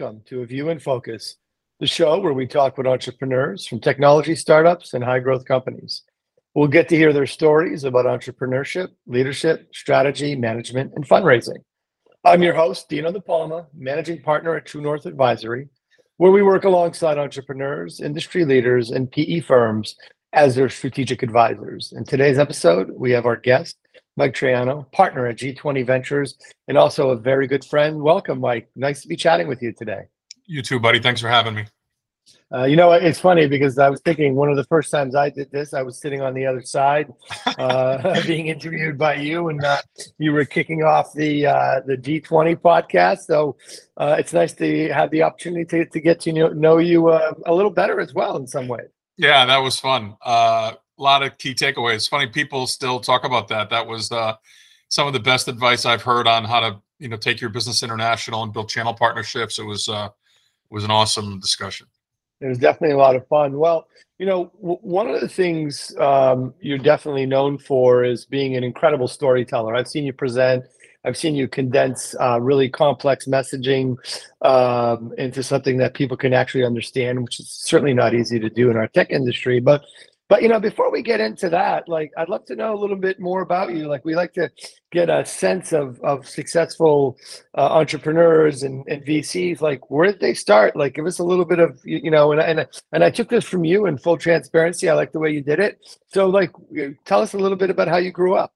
Welcome to A View in Focus, the show where we talk with entrepreneurs from technology startups and high-growth companies. We'll get to hear their stories about entrepreneurship, leadership, strategy, management, and fundraising. I'm your host, Dino De Palma, managing partner at True North Advisory, where we work alongside entrepreneurs, industry leaders, and PE firms as their strategic advisors. In today's episode, we have our guest, Mike Troiano, partner at G20 Ventures, and also a very good friend. Welcome, Mike. Nice to be chatting with you today. You too, buddy. Thanks for having me. You know, it's funny because I was thinking one of the first times I did this, I was sitting on the other side being interviewed by you, and you were kicking off the G20 podcast. So it's nice to have the opportunity to get to know you a little better as well in some way. Yeah, that was fun. A lot of key takeaways. Funny, people still talk about that. That was some of the best advice I've heard on how to, you know, take your business international and build channel partnerships. It was an awesome discussion. It was definitely a lot of fun. Well, you know, one of the things you're definitely known for is being an incredible storyteller. I've seen you present. I've seen you condense really complex messaging into something that people can actually understand, which is certainly not easy to do in our tech industry. But, you know, before we get into that, like, I'd love to know a little bit more about you. Like, we like to get a sense of successful entrepreneurs and VCs. Like, where did they start? Like, give us a little bit of, you know, and I took this from you in full transparency. I like the way you did it. So, like, tell us a little bit about how you grew up.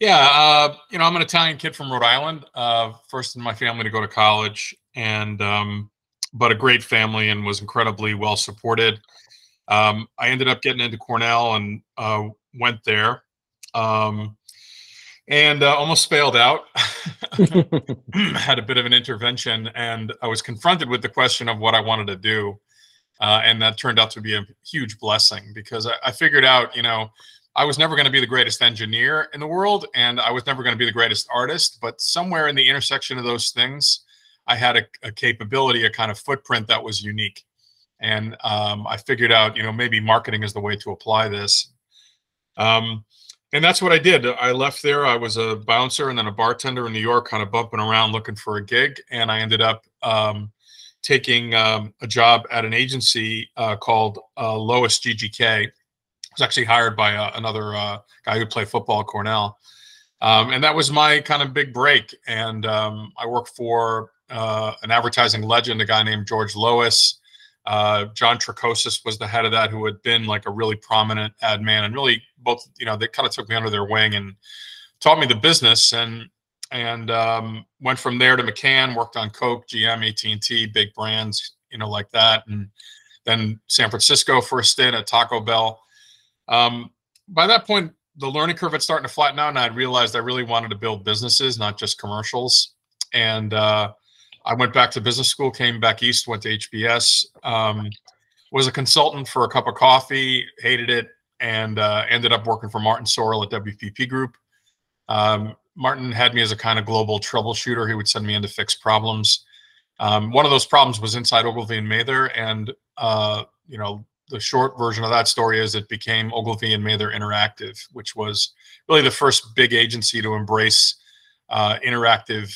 Yeah, you know, I'm an Italian kid from Rhode Island, first in my family to go to college, and but a great family and was incredibly well supported. I ended up getting into Cornell and went there and almost failed out, had a bit of an intervention, and I was confronted with the question of what I wanted to do. And that turned out to be a huge blessing because I figured out, you know, I was never going to be the greatest engineer in the world and I was never going to be the greatest artist, but somewhere in the intersection of those things, I had a capability, a kind of footprint that was unique. And I figured out, you know, maybe marketing is the way to apply this. And that's what I did. I left there. I was a bouncer and then a bartender in New York, kind of bumping around looking for a gig. And I ended up taking a job at an agency called Lois GGK. I was actually hired by another guy who played football at Cornell. And that was my kind of big break. And I worked for an advertising legend, a guy named George Lois. John Tracosis was the head of that, who had been like a really prominent ad man, and really both, you know, they kind of took me under their wing and taught me the business, and went from there to McCann, worked on Coke, GM, AT&T, big brands, you know, like that. And then San Francisco for a stint at Taco Bell. By that point, the learning curve had started to flatten out, and I realized I really wanted to build businesses, not just commercials. And, I went back to business school, came back east, went to HBS, was a consultant for a cup of coffee, hated it, and ended up working for Martin Sorrell at WPP Group. Martin had me as a kind of global troubleshooter. He would send me in to fix problems. One of those problems was inside Ogilvy and Mather, and you know, the short version of that story is it became Ogilvy and Mather Interactive, which was really the first big agency to embrace interactive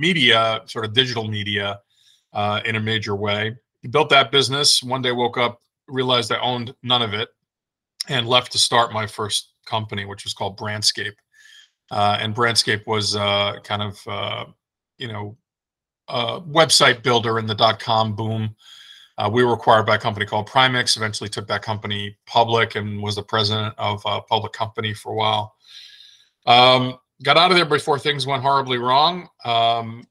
media, sort of digital media in a major way. Built that business. One day woke up, realized I owned none of it, and left to start my first company, which was called Brandscape. And Brandscape was kind of, you know, a website builder in the dot-com boom. We were acquired by a company called Primex, eventually took that company public and was the president of a public company for a while. Got out of there before things went horribly wrong, and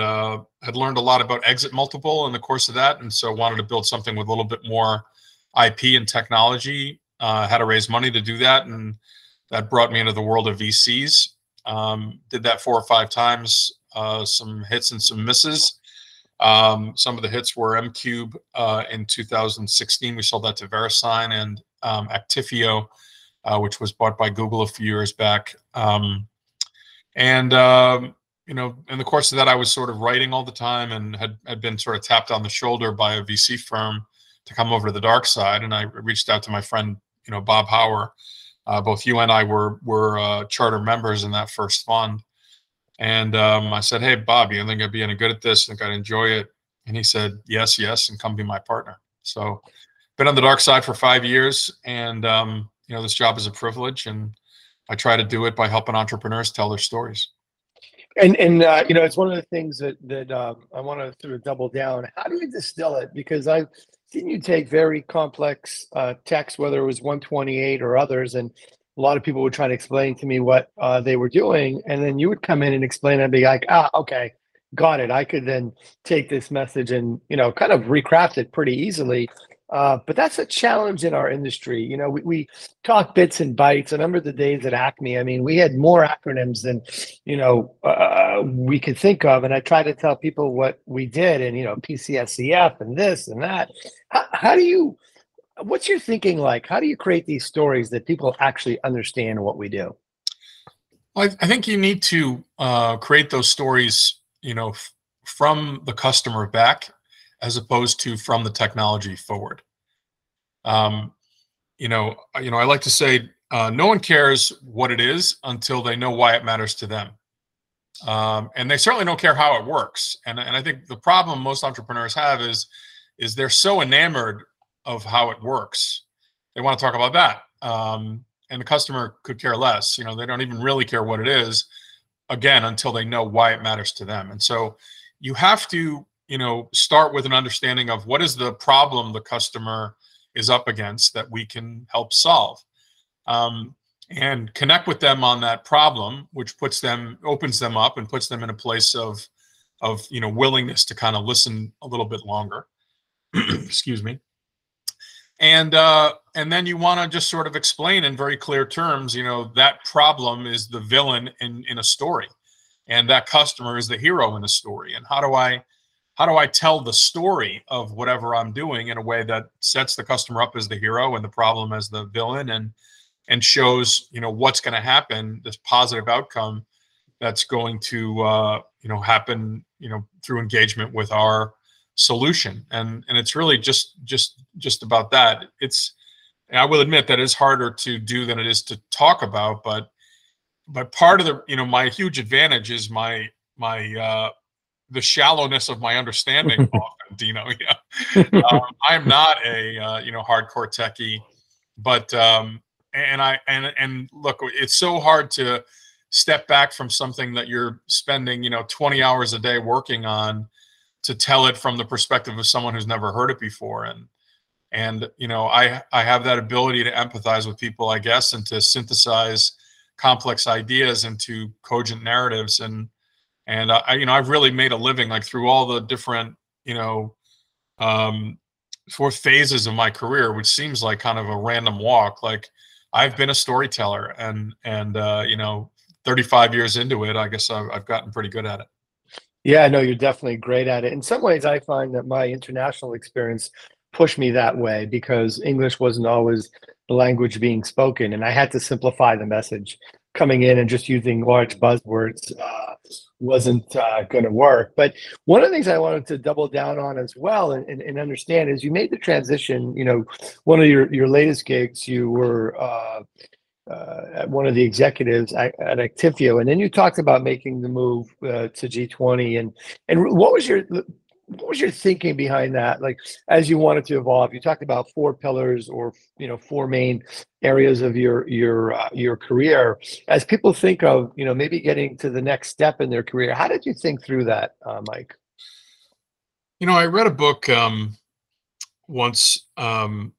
had learned a lot about exit multiple in the course of that, and so wanted to build something with a little bit more IP and technology, had to raise money to do that, and that brought me into the world of VCs. Did that 4 or 5 times, some hits and some misses. Some of the hits were M-Cube in 2016. We sold that to VeriSign, and Actifio, which was bought by Google a few years back. You know, in the course of that, I was sort of writing all the time and had been sort of tapped on the shoulder by a VC firm to come over to the dark side. And I reached out to my friend, you know, Bob Hower. Both you and I were charter members in that first fund. And I said, hey, Bob, you think I'd be any good at this? Think I'd enjoy it? And he said, yes, yes, and come be my partner. So been on the dark side for 5 years. And, you know, this job is a privilege. And I try to do it by helping entrepreneurs tell their stories. And you know, it's one of the things that I want to sort of double down. How do you distill it? Because I didn't you take very complex texts, whether it was 128 or others, and a lot of people would try to explain to me what they were doing, and then you would come in and explain, and I'd be like, ah, okay, got it. I could then take this message and, you know, kind of recraft it pretty easily. But that's a challenge in our industry. You know, we talk bits and bytes. I remember the days at Acme. I mean, we had more acronyms than, you know, we could think of. And I try to tell people what we did and, you know, PCSCF and this and that. How do you, what's your thinking like? How do you create these stories that people actually understand what we do? Well, I think you need to create those stories, you know, from the customer back, as opposed to from the technology forward. You know, I like to say, no one cares what it is until they know why it matters to them. And they certainly don't care how it works. And I think the problem most entrepreneurs have is they're so enamored of how it works. They want to talk about that. And the customer could care less. You know, they don't even really care what it is, again, until they know why it matters to them. And so you have to, you know, start with an understanding of what is the problem the customer is up against that we can help solve, and connect with them on that problem, which puts them, opens them up and puts them in a place of, you know, willingness to kind of listen a little bit longer. Excuse me. And then you want to just sort of explain in very clear terms, you know, that problem is the villain in a story, and that customer is the hero in a story. And how do I tell the story of whatever I'm doing in a way that sets the customer up as the hero and the problem as the villain, and shows, you know, what's going to happen, this positive outcome that's going to, you know, happen, you know, through engagement with our solution. And it's really just about that. It's, and I will admit that it's harder to do than it is to talk about, but part of the, you know, my huge advantage is the shallowness of my understanding often, Dino. Yeah. I'm not a, you know, hardcore techie, but, and look, it's so hard to step back from something that you're spending, you know, 20 hours a day working on to tell it from the perspective of someone who's never heard it before. And, you know, I have that ability to empathize with people, I guess, and to synthesize complex ideas into cogent narratives. And I, you know, I've really made a living, like, through all the different, you know, 4 phases of my career, which seems like kind of a random walk. Like, I've been a storyteller, and you know, 35 years into it, I guess I've gotten pretty good at it. Yeah, no, you're definitely great at it. In some ways, I find that my international experience pushed me that way, because English wasn't always the language being spoken, and I had to simplify the message. Coming in and just using large buzzwords wasn't going to work. But one of the things I wanted to double down on as well and understand is you made the transition. You know, one of your latest gigs, you were one of the executives at Actifio, and then you talked about making the move to G20. And what was your thinking behind that? Like, as you wanted to evolve, you talked about 4 pillars, or, you know, 4 main areas of your career. As people think of, you know, maybe getting to the next step in their career, how did you think through that, Mike? You know, I read a book once that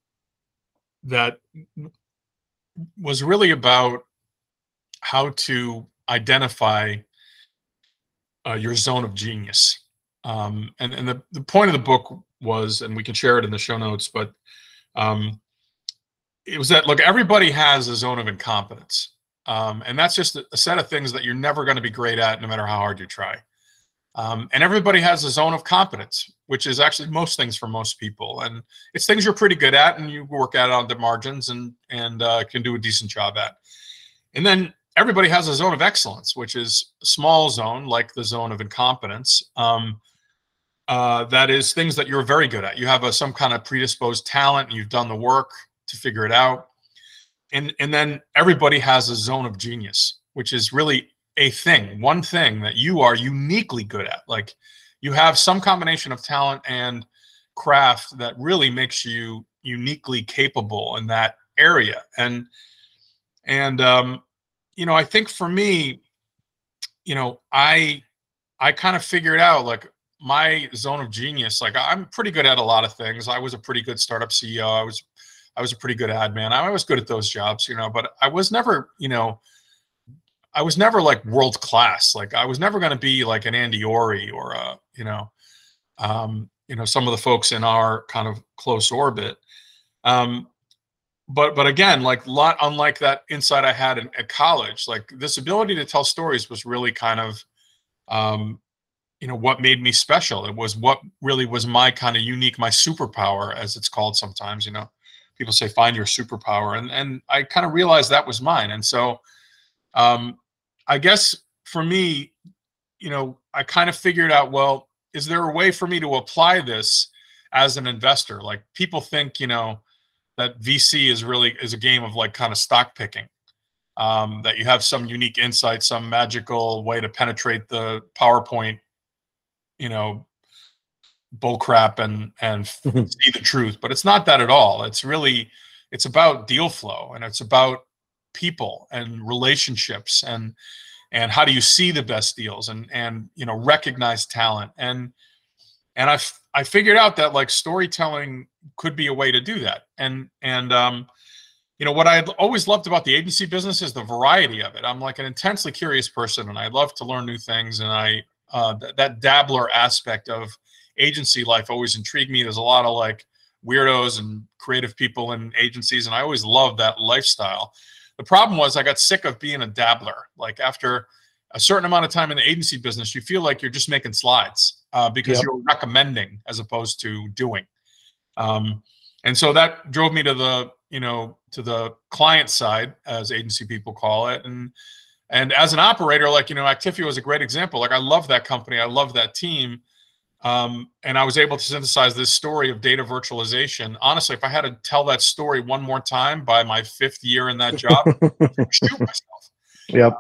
was really about how to identify your zone of genius. And the point of the book was, and we can share it in the show notes, but it was that, look, everybody has a zone of incompetence. And that's just a set of things that you're never going to be great at, no matter how hard you try. And everybody has a zone of competence, which is actually most things for most people. And it's things you're pretty good at and you work at it on the margins and can do a decent job at. And then everybody has a zone of excellence, which is a small zone, like the zone of incompetence. That is things that you're very good at. You have some kind of predisposed talent, and you've done the work to figure it out. And then everybody has a zone of genius, which is really a thing, one thing that you are uniquely good at. Like you have some combination of talent and craft that really makes you uniquely capable in that area. And you know, I think for me, you know, I kind of figured out like my zone of genius. Like I'm pretty good at a lot of things. I was a pretty good startup CEO. I was a pretty good ad man. I was good at those jobs, you know, but I was never, you know, I was never like world class. Like I was never going to be like an Andy Ory or a, you know, some of the folks in our kind of close orbit. But again, like unlike that insight I had at college, like this ability to tell stories was really kind of, you know, what made me special. It was what really was my kind of unique, my superpower, as it's called sometimes. You know, people say find your superpower, and I kind of realized that was mine. And so, I guess for me, you know, I kind of figured out, well, is there a way for me to apply this as an investor? Like people think, you know, that VC is a game of like kind of stock picking, that you have some unique insight, some magical way to penetrate the PowerPoint, you know, bull crap and see the truth. But it's not that at all. It's really, it's about deal flow, and it's about people and relationships, and how do you see the best deals, and you know, recognize talent. And I figured out that like storytelling could be a way to do that. And you know, what I always loved about the agency business is the variety of it. I'm like an intensely curious person, and I love to learn new things. And that dabbler aspect of agency life always intrigued me. There's a lot of like weirdos and creative people in agencies, and I always loved that lifestyle. The problem was I got sick of being a dabbler. Like after a certain amount of time in the agency business, you feel like you're just making slides because Yep. you're recommending as opposed to doing. And so that drove me to the, you know, to the client side, as agency people call it. And as an operator, like, you know, Actifio is a great example. Like I love that company. I love that team. And I was able to synthesize this story of data virtualization. Honestly, if I had to tell that story one more time by my 5th year in that job, I'd shoot myself. Yep.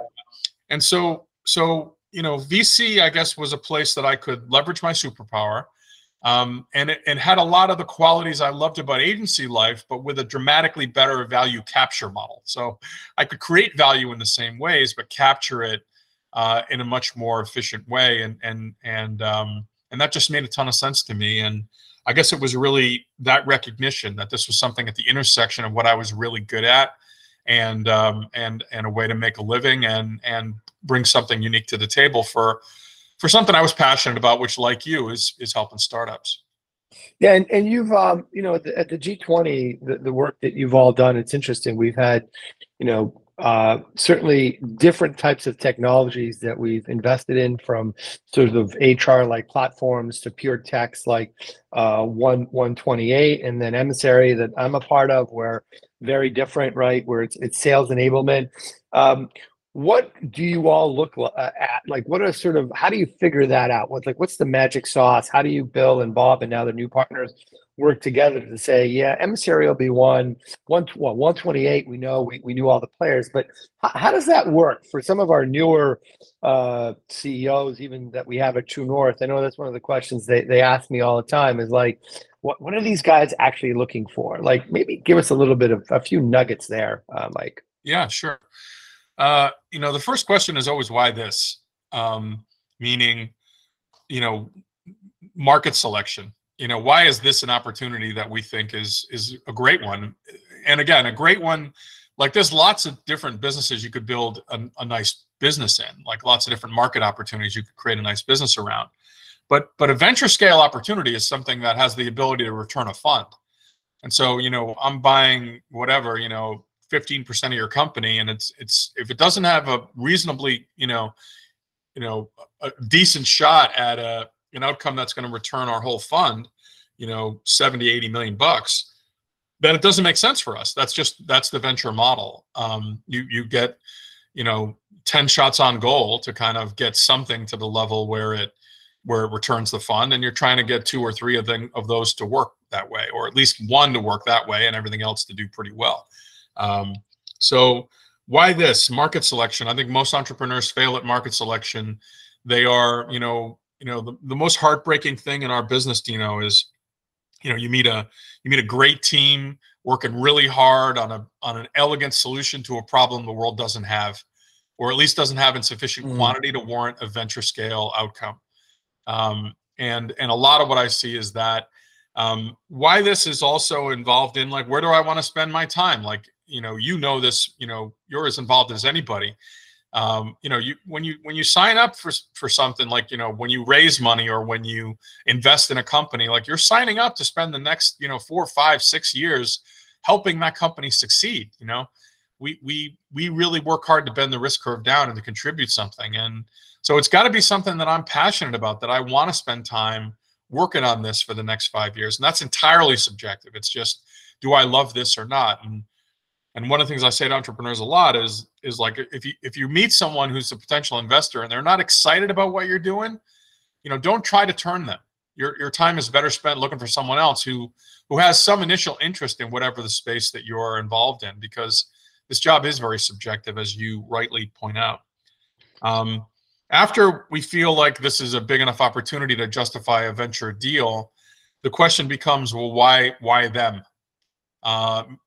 And so, you know, VC, I guess, was a place that I could leverage my superpower. And it had a lot of the qualities I loved about agency life, but with a dramatically better value capture model. So I could create value in the same ways, but capture it in a much more efficient way. And that just made a ton of sense to me. And I guess it was really that recognition that this was something at the intersection of what I was really good at, and a way to make a living and bring something unique to the table for something I was passionate about, which, like you, is helping startups. Yeah, and you've you know, at the G20, the work that you've all done, it's interesting. We've had, you know, certainly different types of technologies that we've invested in, from sort of HR like platforms to pure techs like 128, and then Emissary that I'm a part of, where very different, right? Where it's sales enablement. What do you all look at? Like, what are sort of, how do you figure that out? What's the magic sauce? How do you, Bill and Bob and now the new partners, work together to say, yeah, Emissary will be one, 128. We know we knew all the players, but how does that work for some of our newer CEOs, even that we have at True North? I know that's one of the questions they ask me all the time is like, what are these guys actually looking for? Like, maybe give us a little bit of a few nuggets there, Mike. Yeah, sure. You know, the first question is always why this, meaning, you know, market selection. You know, why is this an opportunity that we think is a great one? And again, a great one, like there's lots of different businesses you could build a nice business in, like lots of different market opportunities you could create a nice business around. But a venture scale opportunity is something that has the ability to return a fund. And so, you know, I'm buying whatever, you know, 15% of your company, and it's if it doesn't have a reasonably, you know, a decent shot at an outcome that's going to return our whole fund, you know, 70, 80 million bucks, then it doesn't make sense for us. That's the venture model. You get, you know, 10 shots on goal to kind of get something to the level where it returns the fund. And you're trying to get 2 or 3 of those to work that way, or at least one to work that way and everything else to do pretty well. So Why this? Market selection. I think most entrepreneurs fail at market selection. They are, the most heartbreaking thing in our business, Dino, is, you meet a great team working really hard on an elegant solution to a problem the world doesn't have, or at least doesn't have in sufficient quantity to warrant a venture scale outcome. And a lot of what I see is that why this is also involved in, like, where do I want to spend my time? Like, you're as involved as anybody. When you sign up for something, like, when you raise money or when you invest in a company, like, you're signing up to spend the next, 4, 5, 6 years helping that company succeed. We really work hard to bend the risk curve down and to contribute something. And so it's got to be something that I'm passionate about, that I want to spend time working on this for the next 5 years. And that's entirely subjective. It's just, do I love this or not? And one of the things I say to entrepreneurs a lot is like, if you meet someone who's a potential investor and they're not excited about what you're doing, don't try to turn them. Your time is better spent looking for someone else who has some initial interest in whatever the space that you're involved in, because this job is very subjective, as you rightly point out. After we feel like this is a big enough opportunity to justify a venture deal, the question becomes, well, why them?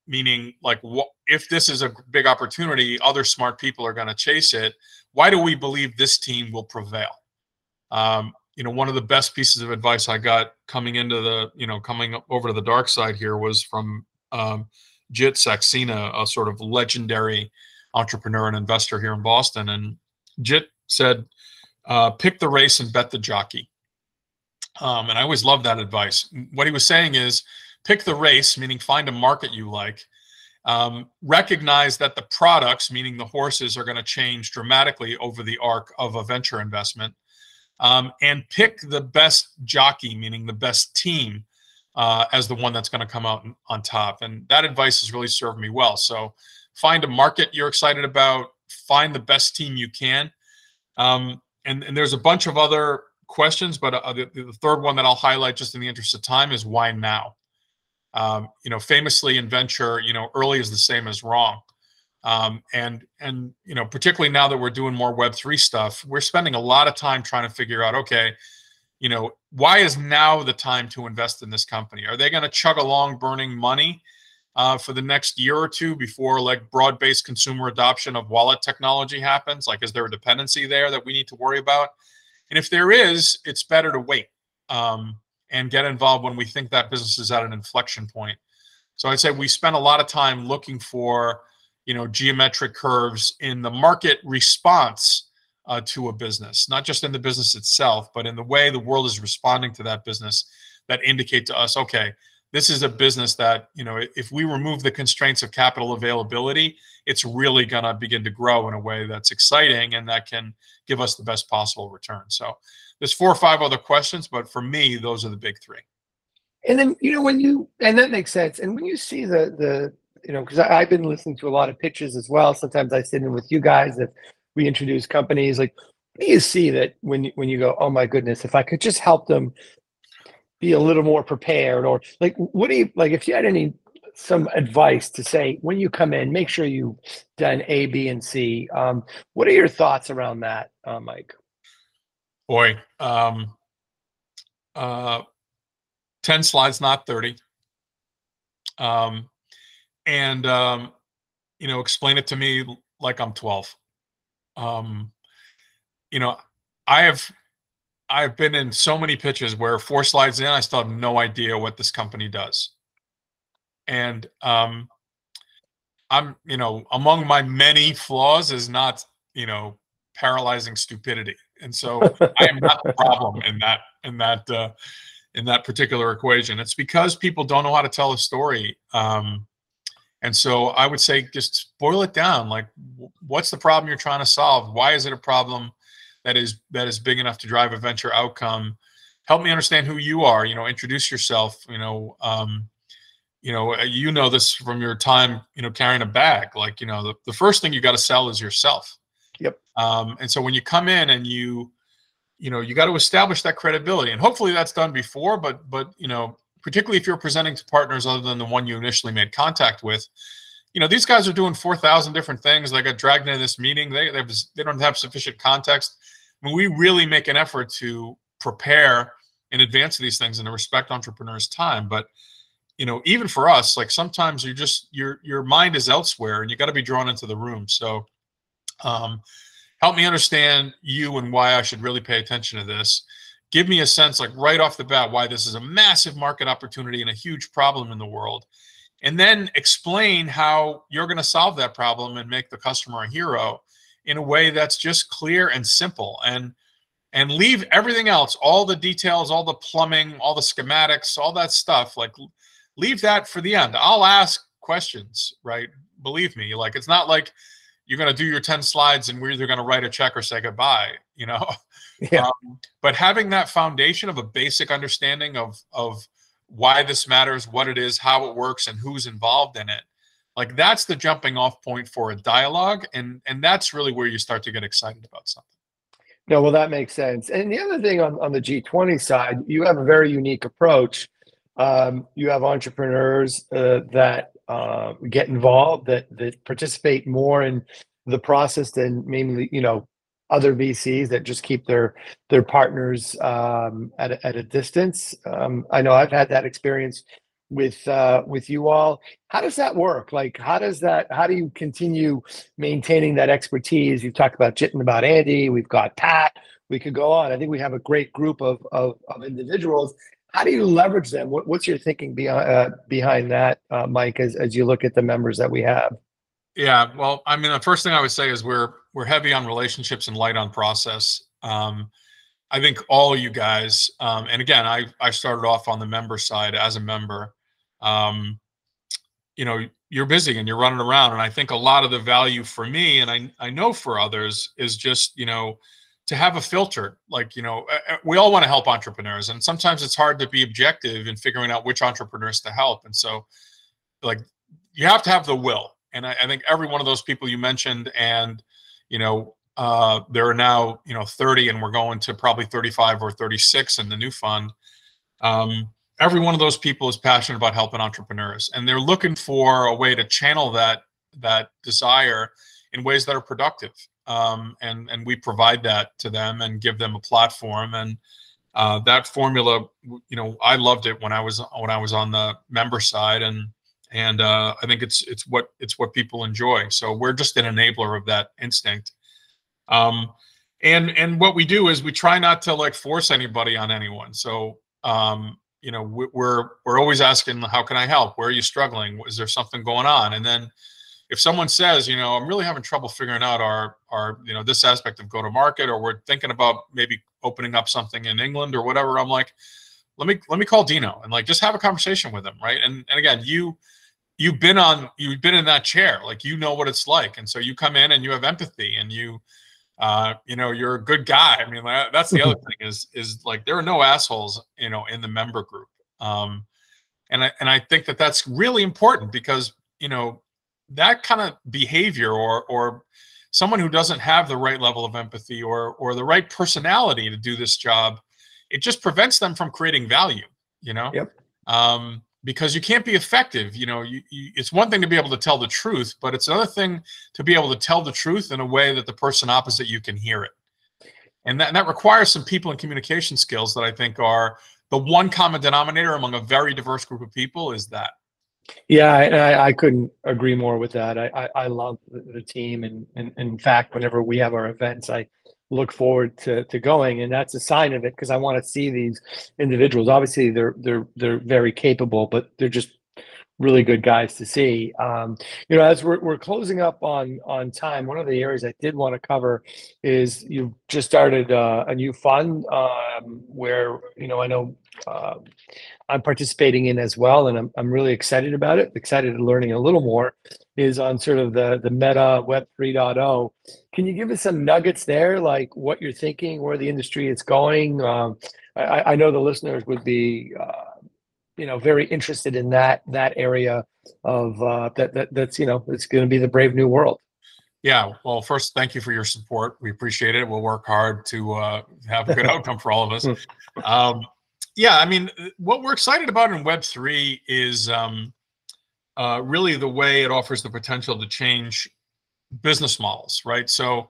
Meaning, like, if this is a big opportunity, other smart people are going to chase it. Why do we believe this team will prevail? One of the best pieces of advice I got coming into the, coming over to the dark side here was from Jit Saxena, a sort of legendary entrepreneur and investor here in Boston. And Jit said, pick the race and bet the jockey. And I always loved that advice. What he was saying is, pick the race, meaning find a market you like. Recognize that the products, meaning the horses, are going to change dramatically over the arc of a venture investment. And pick the best jockey, meaning the best team, as the one that's going to come out on top. And that advice has really served me well. So find a market you're excited about. Find the best team you can. And there's a bunch of other questions, but the third one that I'll highlight just in the interest of time is why now? Famously in venture, early is the same as wrong. And particularly now that we're doing more Web3 stuff, we're spending a lot of time trying to figure out, okay, why is now the time to invest in this company? Are they going to chug along burning money for the next year or two before, like, broad-based consumer adoption of wallet technology happens? Like, is there a dependency there that we need to worry about? And if there is, it's better to wait. And get involved when we think that business is at an inflection point. So I'd say we spend a lot of time looking for, geometric curves in the market response to a business, not just in the business itself, but in the way the world is responding to that business, that indicate to us, okay, this is a business that, if we remove the constraints of capital availability, it's really going to begin to grow in a way that's exciting and that can give us the best possible return. So there's 4 or 5 other questions, but for me, those are the big 3. And then, and that makes sense. And when you see the because I've been listening to a lot of pitches as well. Sometimes I sit in with you guys that we introduce companies. Like, what do you see that when you go, oh my goodness, if I could just help them be a little more prepared? Or, like, what do you, like, if you had some advice to say, when you come in, make sure you've done A, B, and C. What are your thoughts around that, Mike? Boy, 10 slides, not 30. Explain it to me like I'm 12. I've been in so many pitches where 4 slides in, I still have no idea what this company does. And I'm, among my many flaws is not, paralyzing stupidity. And so I am not the problem in that particular equation. It's because people don't know how to tell a story. And so I would say, just boil it down. Like, what's the problem you're trying to solve? Why is it a problem that is big enough to drive a venture outcome? Help me understand who you are, introduce yourself, this from your time, carrying a bag. Like, the first thing you got to sell is yourself. Yep. And so when you come in and you got to establish that credibility, and hopefully that's done before, but particularly if you're presenting to partners other than the one you initially made contact with, you know, these guys are doing 4,000 different things. They got dragged into this meeting. They don't have sufficient context. I mean, we really make an effort to prepare in advance of these things and to respect entrepreneurs' time. But, you know, even for us, like sometimes you're just, your mind is elsewhere and you got to be drawn into the room. So help me understand you and why I should really pay attention to this. Give me a sense, like right off the bat, why this is a massive market opportunity and a huge problem in the world. And then explain how you're going to solve that problem and make the customer a hero in a way that's just clear and simple, and leave everything else, all the details, all the plumbing, all the schematics, all that stuff, like leave that for the end. I'll ask questions, right? Believe me, like it's not like you're going to do your 10 slides and we're either going to write a check or say goodbye, you know? Yeah. But having that foundation of a basic understanding of why this matters, what it is, how it works, and who's involved in it. Like that's the jumping off point for a dialogue. And that's really where you start to get excited about something. No, well, that makes sense. And the other thing on the G20 side, you have a very unique approach. You have entrepreneurs that get involved, that participate more in the process than mainly, you know, other VCs that just keep their partners at a distance. I know I've had that experience with you all. How does that work? Like, how do you continue maintaining that expertise? You've talked about Jit and about Andy. We've got Pat. We could go on. I think we have a great group of individuals. How do you leverage them? What's your thinking behind that, Mike, as you look at the members that we have? Yeah, well, I mean, the first thing I would say is we're heavy on relationships and light on process. I think all you guys, and again, I started off on the member side as a member. You know, you're busy and you're running around, and I think a lot of the value for me, and I know for others, is just, you know, to have a filter. Like, you know, we all want to help entrepreneurs, and sometimes it's hard to be objective in figuring out which entrepreneurs to help. And so, like, you have to have the will. And I think every one of those people you mentioned, and, you know, there are now, you know, 30, and we're going to probably 35 or 36 in the new fund. Every one of those people is passionate about helping entrepreneurs, and they're looking for a way to channel that desire in ways that are productive. And we provide that to them and give them a platform. And that formula, you know, I loved it when I was on the member side, and I think it's what people enjoy. So we're just an enabler of that instinct. And what we do is we try not to like force anybody on anyone. So you know, we're always asking, how can I help? Where are you struggling? Is there something going on? And then if someone says, you know, I'm really having trouble figuring out our you know, this aspect of go to market, or we're thinking about maybe opening up something in England or whatever, I'm like, let me call Dino and like just have a conversation with him, right? And again, you've been in that chair, like, you know what it's like. And so you come in and you have empathy, and you, you know, you're a good guy. I mean, that's the other thing is like, there are no assholes, you know, in the member group. And I think that's really important, because, you know, that kind of behavior or someone who doesn't have the right level of empathy or the right personality to do this job, it just prevents them from creating value, you know? Yep. Because you can't be effective. You know, it's one thing to be able to tell the truth, but it's another thing to be able to tell the truth in a way that the person opposite you can hear it. And that requires some people and communication skills that I think are the one common denominator among a very diverse group of people is that. Yeah, and I couldn't agree more with that. I love the team. And in fact, whenever we have our events, I look forward to going, and that's a sign of it, because I want to see these individuals. Obviously they're very capable, but they're just really good guys to see. You know, as we're closing up on time, one of the areas I did want to cover is you've just started a new fund where, you know, I know I'm participating in as well, and I'm really excited about it. Excited to learning a little more is on sort of the meta web 3.0. Can you give us some nuggets there, like what you're thinking, where the industry is going? I know the listeners would be, you know, very interested in that area of that's, you know, it's going to be the brave new world. Yeah. Well, first, thank you for your support. We appreciate it. We'll work hard to have a good outcome for all of us. Yeah, I mean, what we're excited about in Web3 is really the way it offers the potential to change business models, right? So,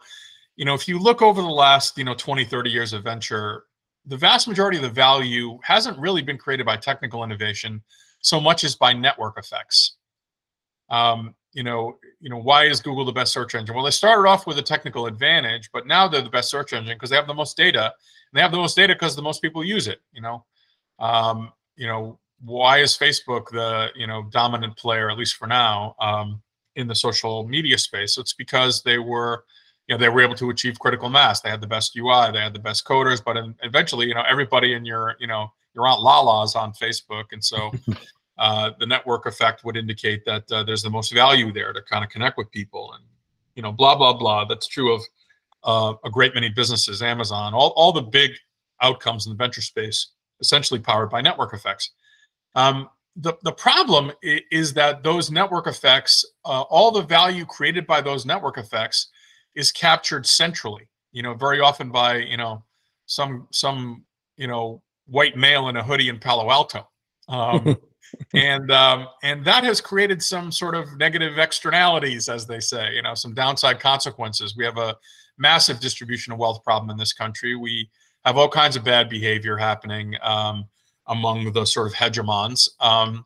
you know, if you look over the last, 20, 30 years of venture, the vast majority of the value hasn't really been created by technical innovation so much as by network effects. Why is Google the best search engine? Well, they started off with a technical advantage, but now they're the best search engine because they have the most data, and they have the most data because the most people use it. Why is Facebook the dominant player, at least for now, in the social media space? It's because they were they were able to achieve critical mass. They had the best UI, they had the best coders, but eventually everybody in your your Aunt Lala's on Facebook, and so. The network effect would indicate that there's the most value there to kind of connect with people and, blah, blah, blah. That's true of a great many businesses, Amazon, all the big outcomes in the venture space, essentially powered by network effects. The problem is that those network effects, all the value created by those network effects is captured centrally, very often by, some white male in a hoodie in Palo Alto. And that has created some sort of negative externalities, as they say, some downside consequences. We have a massive distribution of wealth problem in this country. We have all kinds of bad behavior happening among the sort of hegemons. So,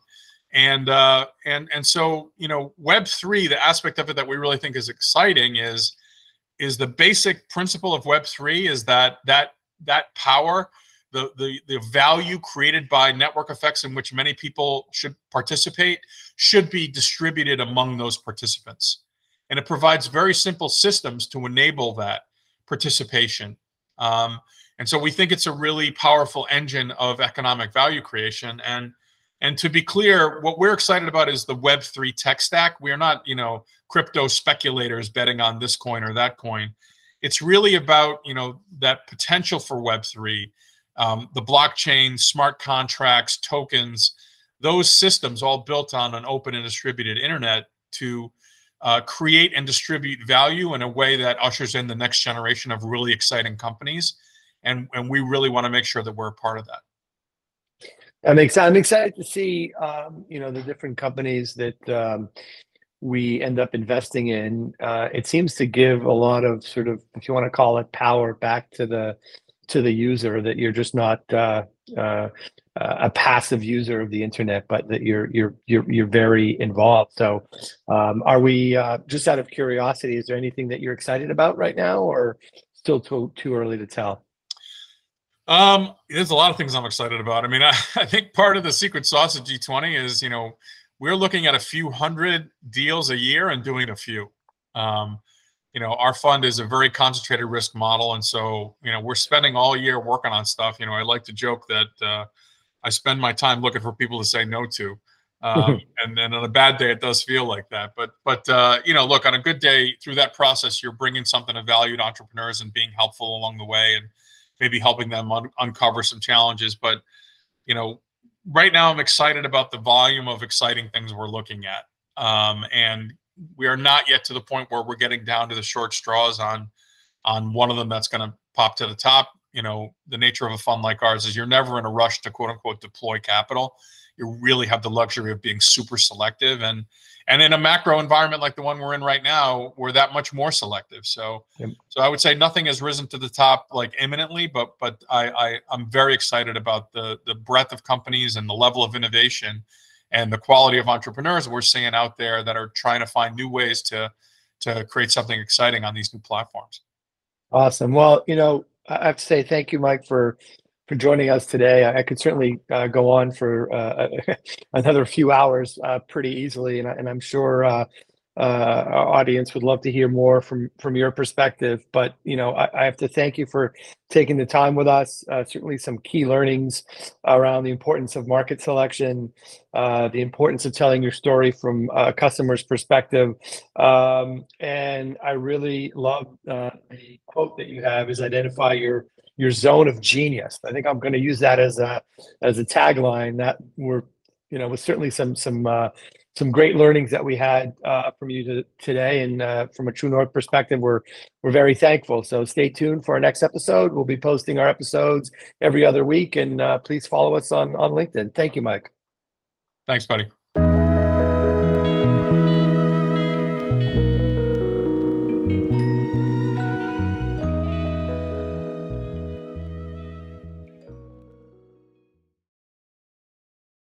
Web3, the aspect of it that we really think is exciting is the basic principle of Web3 is that power, the value created by network effects in which many people should participate should be distributed among those participants. And it provides very simple systems to enable that participation. And so we think it's a really powerful engine of economic value creation. And to be clear, what we're excited about is the Web3 tech stack. We are not, crypto speculators betting on this coin or that coin. It's really about, that potential for Web3. The blockchain, smart contracts, tokens, those systems all built on an open and distributed internet to create and distribute value in a way that ushers in the next generation of really exciting companies. And we really want to make sure that we're a part of that. I'm excited to see, the different companies that we end up investing in. It seems to give a lot of sort of, if you want to call it, power back to the user, that you're just not a passive user of the internet, but that you're very involved. So, are we just out of curiosity? Is there anything that you're excited about right now, or still too early to tell? There's a lot of things I'm excited about. I mean, I think part of the secret sauce of G20 is we're looking at a few hundred deals a year and doing a few. Our fund is a very concentrated risk model. And so, we're spending all year working on stuff. I like to joke that I spend my time looking for people to say no to. And then on a bad day, it does feel like that. But look, on a good day through that process, you're bringing something of value to entrepreneurs and being helpful along the way and maybe helping them uncover some challenges. But, right now I'm excited about the volume of exciting things we're looking at. And we are not yet to the point where we're getting down to the short straws on one of them that's going to pop to the top. The nature of a fund like ours is you're never in a rush to quote unquote deploy capital. You really have the luxury of being super selective, and in a macro environment like the one we're in right now, we're that much more selective. So, yep. So I would say nothing has risen to the top like imminently, but I'm very excited about the breadth of companies and the level of innovation and the quality of entrepreneurs we're seeing out there that are trying to find new ways to create something exciting on these new platforms. Awesome. Well, I have to say thank you, Mike, for joining us today. I could certainly go on for another few hours pretty easily, and I'm sure our audience would love to hear more from your perspective. But, I have to thank you for taking the time with us. Certainly some key learnings around the importance of market selection, the importance of telling your story from a customer's perspective. And I really love the quote that you have is identify your zone of genius. I think I'm going to use that as a tagline that was certainly some great learnings that we had from you today, and from a True North perspective, we're very thankful. So stay tuned for our next episode. We'll be posting our episodes every other week, and please follow us on LinkedIn. Thank you, Mike. Thanks, buddy.